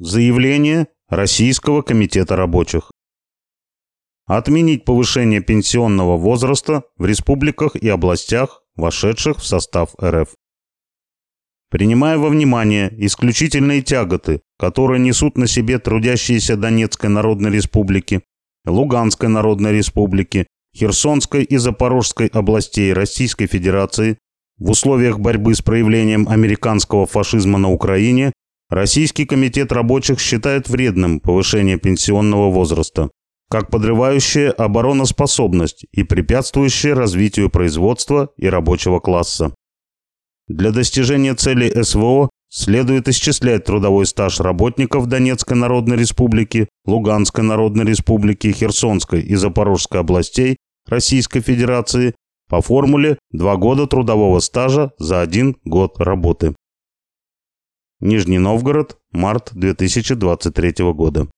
Заявление Российского комитета рабочих. Отменить повышение пенсионного возраста в республиках и областях, вошедших в состав РФ. Принимая во внимание исключительные тяготы, которые несут на себе трудящиеся Донецкой Народной Республики, Луганской Народной Республики, Херсонской и Запорожской областей Российской Федерации в условиях борьбы с проявлением американского фашизма на Украине, Российский комитет рабочих считает вредным повышение пенсионного возраста, как подрывающее обороноспособность и препятствующее развитию производства и рабочего класса. Для достижения целей СВО следует исчислять трудовой стаж работников Донецкой Народной Республики, Луганской Народной Республики, Херсонской и Запорожской областей Российской Федерации по формуле 2 года трудового стажа за 1 год работы. Нижний Новгород, март 2023 года.